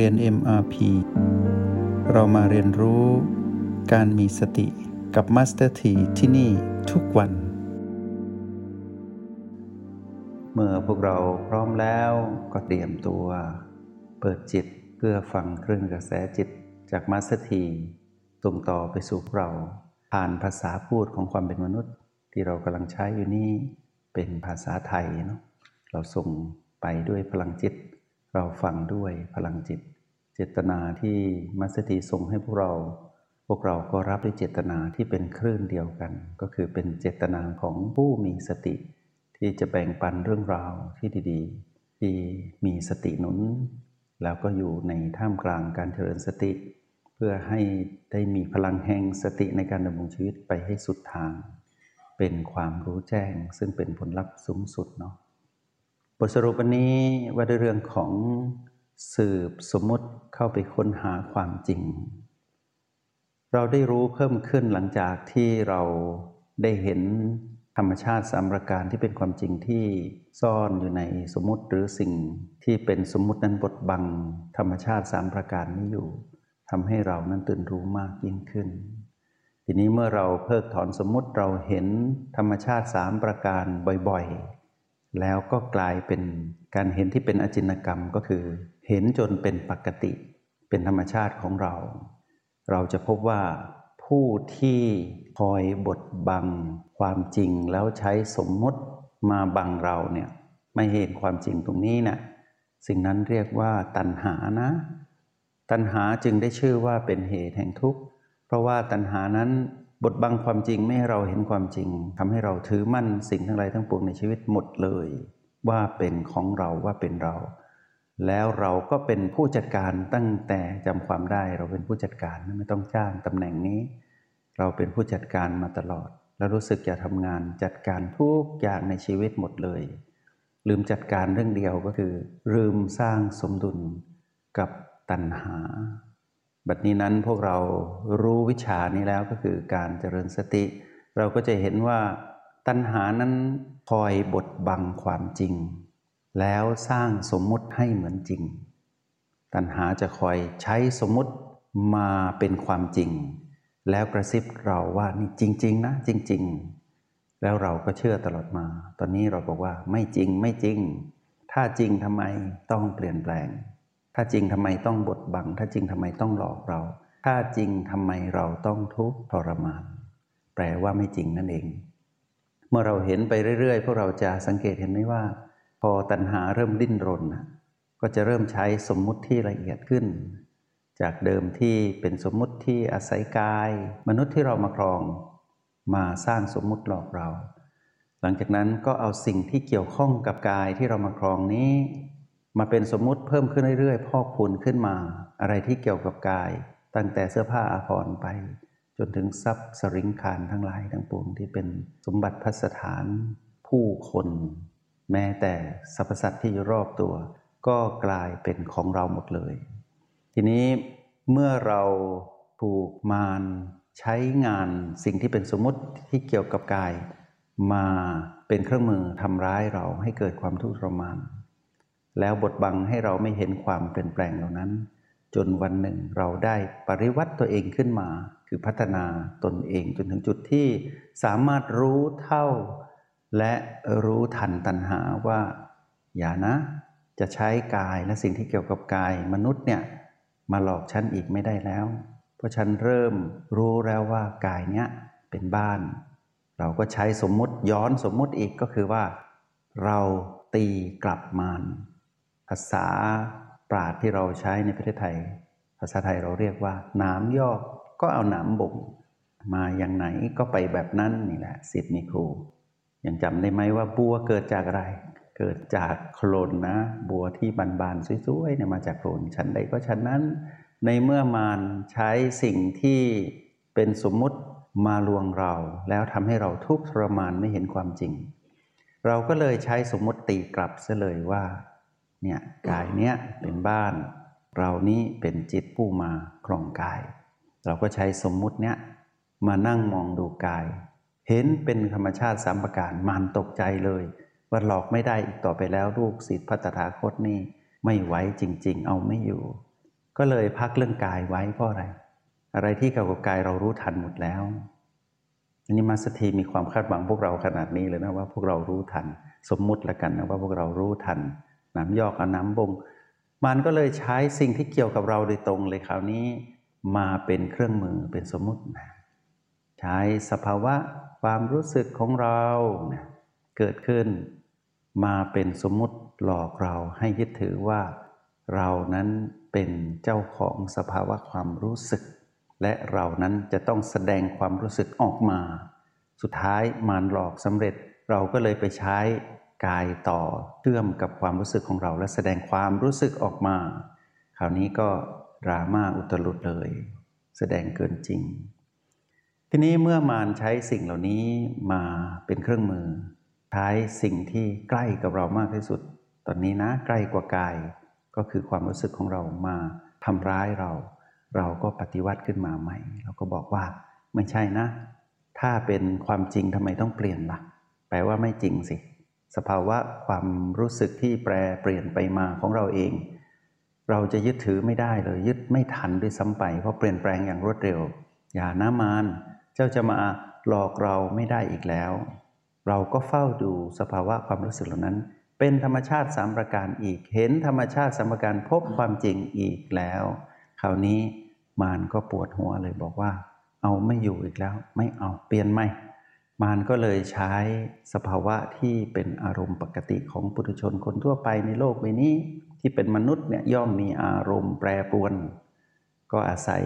เรียน MRP เรามาเรียนรู้การมีสติกับ Master T ที่นี่ทุกวันเมื่อพวกเราพร้อมแล้วก็เตรียมตัวเปิดจิตเพื่อฟังคลื่นกระแสจิตจาก Master T ตรงต่อไปสู่เราผ่านภาษาพูดของความเป็นมนุษย์ที่เรากำลังใช้อยู่นี่เป็นภาษาไทยเนาะเราส่งไปด้วยพลังจิตเราฟังด้วยพลังจิตเจตนาที่มัสติส่งให้พวกเราก็รับด้วยเจตนาที่เป็นคลื่นเดียวกันก็คือเป็นเจตนาของผู้มีสติที่จะแบ่งปันเรื่องราวที่ดีๆที่มีสติหนุนแล้วก็อยู่ในท่ามกลางการเจริญสติเพื่อให้ได้มีพลังแห่งสติในการดำรงชีวิตไปให้สุดทางเป็นความรู้แจ้งซึ่งเป็นผลลัพธ์สูงสุดเนาะบทสรุปวันนี้ว่าด้วยเรื่องของสืบสมมุติเข้าไปค้นหาความจริงเราได้รู้เพิ่มขึ้นหลังจากที่เราได้เห็นธรรมชาติ3ประการที่เป็นความจริงที่ซ่อนอยู่ในสมมุติหรือสิ่งที่เป็นสมมุตินั้นบดบังธรรมชาติ3ประการนี้อยู่ทำให้เรานั้นตื่นรู้มากยิ่งขึ้นทีนี้เมื่อเราเพิกถอนสมมุติเราเห็นธรรมชาติ3ประการบ่อยๆแล้วก็กลายเป็นการเห็นที่เป็นอจินกรรมก็คือเห็นจนเป็นปกติเป็นธรรมชาติของเราเราจะพบว่าผู้ที่คอยบดบังความจริงแล้วใช้สมมุติมาบังเราเนี่ยไม่เห็นความจริงตรงนี้นะสิ่งนั้นเรียกว่าตัณหานะตัณหาจึงได้ชื่อว่าเป็นเหตุแห่งทุกข์เพราะว่าตัณหานั้นบดบังความจริงไม่ให้เราเห็นความจริงทำให้เราถือมั่นสิ่งทั้งหลายทั้งปวงในชีวิตหมดเลยว่าเป็นของเราว่าเป็นเราแล้วเราก็เป็นผู้จัดการตั้งแต่จำความได้เราเป็นผู้จัดการไม่ต้องจ้างตำแหน่งนี้เราเป็นผู้จัดการมาตลอดแล้วรู้สึกจะทำงานจัดการทุกอย่างในชีวิตหมดเลยลืมจัดการเรื่องเดียวก็คือลืมสร้างสมดุลกับตัณหาบัดนี้นั้นพวกเรารู้วิชานี้แล้วก็คือการเจริญสติเราก็จะเห็นว่าตัณหานั้นคอยบดบังความจริงแล้วสร้างสมมุติให้เหมือนจริงตัณหาจะคอยใช้สมมุติมาเป็นความจริงแล้วกระซิบเราว่านี่จริงๆนะจริงๆแล้วเราก็เชื่อตลอดมาตอนนี้เราบอกว่าไม่จริงไม่จริงถ้าจริงทำไมต้องเปลี่ยนแปลงถ้าจริงทำไมต้องบดบังถ้าจริงทำไมต้องหลอกเราถ้าจริงทำไมเราต้องทุกข์ทรมานแปลว่าไม่จริงนั่นเองเมื่อเราเห็นไปเรื่อยๆพวกเราจะสังเกตเห็นไหมว่าพอตัณหาเริ่มดิ้นรนก็จะเริ่มใช้สมมุติที่ละเอียดขึ้นจากเดิมที่เป็นสมมุติที่อาศัยกายมนุษย์ที่เรามาครองมาสร้างสมมุติหลอกเราหลังจากนั้นก็เอาสิ่งที่เกี่ยวข้องกับกายที่เรามาครองนี้มาเป็นสมมุติเพิ่มขึ้นเรื่อยๆพอกพูนขึ้นมาอะไรที่เกี่ยวกับกายตั้งแต่เสื้อผ้าอาภรณ์ไปจนถึงทรัพย์สริงคารทั้งหลายทั้งปวงที่เป็นสมบัติพัสถานผู้คนแม้แต่สรรพสัตว์ที่อยู่รอบตัวก็กลายเป็นของเราหมดเลยทีนี้เมื่อเราถูกมารใช้งานสิ่งที่เป็นสมมุติที่เกี่ยวกับกายมาเป็นเครื่องมือทำร้ายเราให้เกิดความทุกข์ทรมานแล้วบดบังให้เราไม่เห็นความเปลี่ยนแปลงเหล่านั้นจนวันหนึ่งเราได้ปริวัติตัวเองขึ้นมาคือพัฒนาตนเองจนถึงจุดที่สามารถรู้เท่าและรู้ทันตัณหาว่าอย่านะจะใช้กายและสิ่งที่เกี่ยวกับกายมนุษย์เนี่ยมาหลอกฉันอีกไม่ได้แล้วเพราะฉันเริ่มรู้แล้วว่ากายเนี้ยเป็นบ้านเราก็ใช้สมมุติย้อนสมมุติอีกก็คือว่าเราตีกลับมารภาษาปราชญ์ที่เราใช้ในประเทศไทยภาษาไทยเราเรียกว่าหนามยอกก็เอาหนามบ่งมาอย่างไหนก็ไปแบบนั้นนี่แหละศิษย์มีครูยังจำได้ไหมว่าบัวเกิดจากอะไรเกิดจากโคลนนะบัวที่บานๆสวยๆเนี่ยมาจากโคลนชั้นใดก็ชั้นนั้นในเมื่อมารใช้สิ่งที่เป็นสมมุติมาลวงเราแล้วทำให้เราทุกข์ทรมานไม่เห็นความจริงเราก็เลยใช้สมมุติตีกลับซะเลยว่าเนี่ยกายเนี้ยเป็นบ้านเรานี้เป็นจิตผู้มาครองกายเราก็ใช้สมมุติเนี้ยมานั่งมองดูกายเห็นเป็นธรรมชาติสามประการมารตกใจเลยว่าหลอกไม่ได้อีกต่อไปแล้วลูกศิษย์พระตถาคตนี่ไม่ไหวจริงๆเอาไม่อยู่ ก็เลยพักเรื่องกายไว้เพราะอะไรอะไรที่เกี่ยวกับกายเรารู้ทันหมดแล้วอันนี้มาสเตอร์ Tมีความคาดหวังพวกเราขนาดนี้เลยนะว่าพวกเรารู้ทันสมมุติละกันนะว่าพวกเรารู้ทันน้ำยอกเอาน้ำบงมันก็เลยใช้สิ่งที่เกี่ยวกับเราโดยตรงเลยคราวนี้มาเป็นเครื่องมือเป็นสมมุตินะใช้สภาวะความรู้สึกของเรานะเกิดขึ้นมาเป็นสมมุติหลอกเราให้ยึดถือว่าเรานั้นเป็นเจ้าของสภาวะความรู้สึกและเรานั้นจะต้องแสดงความรู้สึกออกมาสุดท้ายมันหลอกสำเร็จเราก็เลยไปใช้กายต่อเชื่อมกับความรู้สึกของเราและแสดงความรู้สึกออกมาคราวนี้ก็ดราม่าอุตลุดเลยแสดงเกินจริงทีนี้เมื่อมันใช้สิ่งเหล่านี้มาเป็นเครื่องมือใช้สิ่งที่ใกล้กับเรามากที่สุดตอนนี้นะใกล้กว่ากายก็คือความรู้สึกของเรามาทำร้ายเราเราก็ปฏิวัติขึ้นมาใหม่เราก็บอกว่าไม่ใช่นะถ้าเป็นความจริงทำไมต้องเปลี่ยนล่ะแปลว่าไม่จริงสิสภาวะความรู้สึกที่แปรเปลี่ยนไปมาของเราเองเราจะยึดถือไม่ได้เลยยึดไม่ทันด้วยซ้ำไปเพราะเปลี่ยนแปลงอย่างรวดเร็วอย่านะมารเจ้าจะมาหลอกเราไม่ได้อีกแล้วเราก็เฝ้าดูสภาวะความรู้สึกเหล่านั้นเป็นธรรมชาติ3ประการอีกเห็นธรรมชาติ3ประการพบความจริงอีกแล้วคราวนี้มารก็ปวดหัวเลยบอกว่าเอาไม่อยู่อีกแล้วไม่เอาเปลี่ยนใหม่มารก็เลยใช้สภาวะที่เป็นอารมณ์ปกติของปุถุชนคนทั่วไปในโลกใบนี้ที่เป็นมนุษย์เนี่ยย่อมมีอารมณ์แปรปรวนก็อาศัย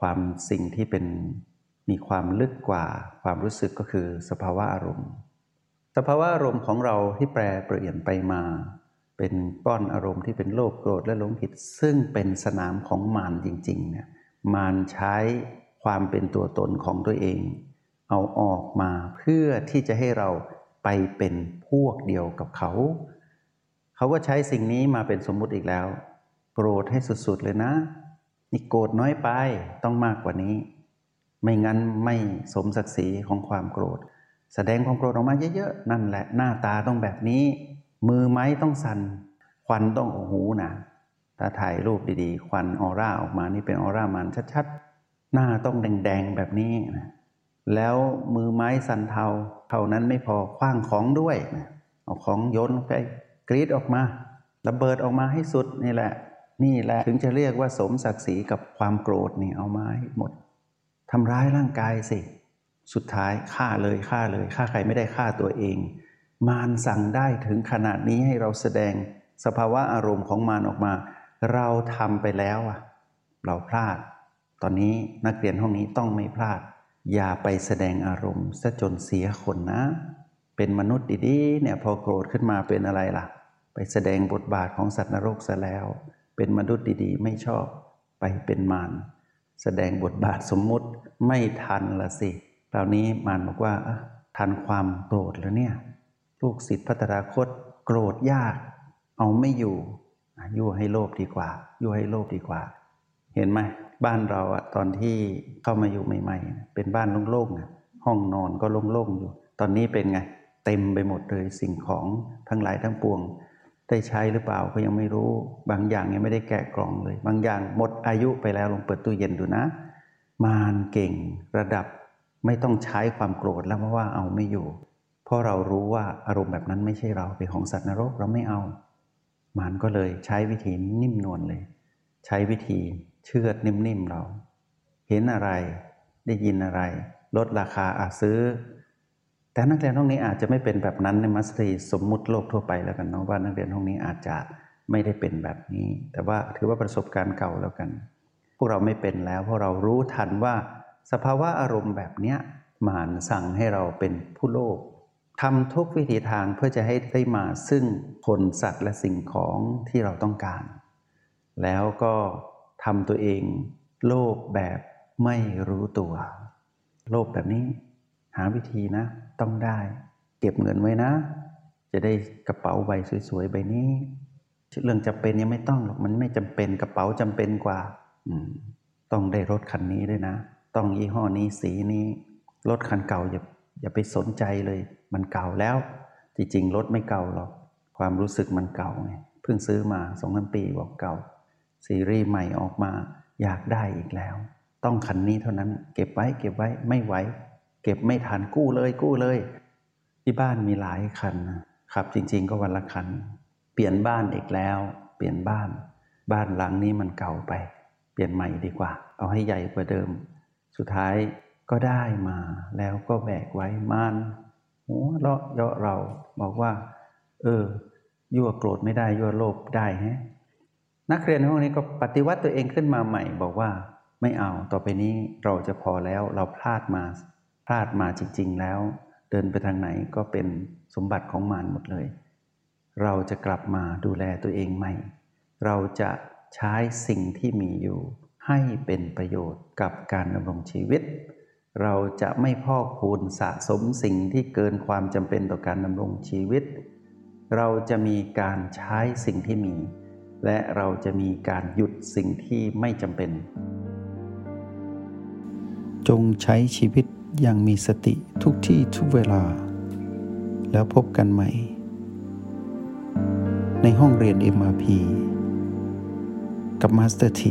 ความสิ่งที่เป็นมีความลึกกว่าความรู้สึกก็คือสภาวะอารมณ์สภาวะอารมณ์ของเราที่แปรเปลี่ยนไปมาเป็นก้อนอารมณ์ที่เป็นโลภโกรธและหลงผิดซึ่งเป็นสนามของมารจริงๆเนี่ยมารใช้ความเป็นตัวตนของตัวเองเอาออกมาเพื่อที่จะให้เราไปเป็นพวกเดียวกับเขาเขาก็ใช้สิ่งนี้มาเป็นสมมุติอีกแล้วโกรธให้สุดๆเลยนะนี่โกรธน้อยไปต้องมากกว่านี้ไม่งั้นไม่สมศักดิ์ศรีของความโกรธแสดงความโกรธออกมาเยอะๆนั่นแหละหน้าตาต้องแบบนี้มือไม้ต้องสั่นควันต้องโอ้โหนะถ้าถ่ายรูปดีๆควันออร่าออกมานี่เป็นออร่ามันชัดๆหน้าต้องแดงๆแบบนี้นะแล้วมือไม้สั่นเทาเท่านั้นไม่พอคว้างของด้วยนะเอาของโยนไปกรีดออกมาระเบิดออกมาให้สุดนี่แหละถึงจะเรียกว่าสมศักดิ์ศรีกับความโกรธนี่เอามาให้หมดทำร้ายร่างกายสิสุดท้ายฆ่าเลยฆ่าใครไม่ได้ฆ่าตัวเองมารสั่งได้ถึงขนาดนี้ให้เราแสดงสภาวะอารมณ์ของมารออกมาเราทำไปแล้วอะเราพลาดตอนนี้นักเรียนห้องนี้ต้องไม่พลาดอย่าไปแสดงอารมณ์ซะจนเสียคนนะเป็นมนุษย์ดีๆเนี่ยพอโกรธขึ้นมาเป็นอะไรล่ะไปแสดงบทบาทของสัตว์นรกซะแล้วเป็นมนุษย์ดีๆไม่ชอบไปเป็นมารแสดงบทบาทสมมุติไม่ทันละสิคราวนี้มารบอกว่าทันความโกรธแล้วเนี่ยลูกศิษย์ภัตตาคตโกรธยากเอาไม่อยู่ยั่วให้โลภดีกว่าเห็นไหมบ้านเราอะตอนที่เข้ามาอยู่ใหม่ๆเป็นบ้านโล่งๆห้องนอนก็โล่งๆอยู่ตอนนี้เป็นไงเต็มไปหมดเลยสิ่งของทั้งหลายทั้งปวงได้ใช้หรือเปล่าก็ยังไม่รู้บางอย่างยังไม่ได้แกะกล่องเลยบางอย่างหมดอายุไปแล้วลองเปิดตู้เย็นดูนะมารเก่งระดับไม่ต้องใช้ความโกรธแล้วเพราะว่าเอาไม่อยู่เพราะเรารู้ว่าอารมณ์แบบนั้นไม่ใช่เราเป็นของสัตว์นรกเราไม่เอามารก็เลยใช้วิธีนิ่มนวลเลยใช้วิธีเชือดนิ่มๆเราเห็นอะไรได้ยินอะไรลดราคาซื้อแต่นักเรียนห้องนี้อาจจะไม่เป็นแบบนั้นในมัสตีสมมุติโลกทั่วไปแล้วกันเนาะว่านักเรียนห้องนี้อาจจะไม่ได้เป็นแบบนี้แต่ว่าถือว่าประสบการณ์เก่าแล้วกันพวกเราไม่เป็นแล้วเพราะเรารู้ทันว่าสภาวะอารมณ์แบบเนี้ยมารสั่งให้เราเป็นผู้โลภทำทุกวิถีทางเพื่อจะให้ได้มาซึ่งผลสัตว์และสิ่งของที่เราต้องการแล้วก็ทำตัวเองโลภแบบไม่รู้ตัวโลภแบบนี้หาวิธีนะต้องได้เก็บเงินไว้นะจะได้กระเป๋าใบสวยๆใบนี้เรื่องจำเป็นยังไม่ต้องหรอกมันไม่จำเป็นกระเป๋าจำเป็นกว่าต้องได้รถคันนี้ด้วยนะต้องยี่ห้อนี้สีนี้รถคันเก่าอย่าไปสนใจเลยมันเก่าแล้วจริงๆรถไม่เก่าหรอกความรู้สึกมันเก่าไงเพิ่งซื้อมา 2-3 ปีบอกเก่า ซีรีส์ใหม่ออกมาอยากได้อีกแล้วต้องคันนี้เท่านั้นเก็บไว้ไม่ไหวเก็บไม่ทันกู้เลยที่บ้านมีหลายคันขับจริงๆก็วันละคันเปลี่ยนบ้านอีกแล้วเปลี่ยนบ้านหลังนี้มันเก่าไปเปลี่ยนใหม่ดีกว่าเอาให้ใหญ่กว่าเดิมสุดท้ายก็ได้มาแล้วก็แบกไว้มันหัวเราะเยาะเราบอกว่ายั่วโกรธไม่ได้ยั่วโลภได้ฮะนักเรียนพวกนี้ก็ปฏิวัติตัวเองขึ้นมาใหม่บอกว่าไม่เอาต่อไปนี้เราจะพอแล้วเราพลาดมาจริงๆแล้วเดินไปทางไหนก็เป็นสมบัติของมารหมดเลยเราจะกลับมาดูแลตัวเองใหม่เราจะใช้สิ่งที่มีอยู่ให้เป็นประโยชน์กับการดำรงชีวิตเราจะไม่พอกพูนสะสมสิ่งที่เกินความจำเป็นต่อการดำรงชีวิตเราจะมีการใช้สิ่งที่มีและเราจะมีการหยุดสิ่งที่ไม่จำเป็นจงใช้ชีวิตอย่างมีสติทุกที่ทุกเวลาแล้วพบกันใหม่ในห้องเรียน MRP กับ Master T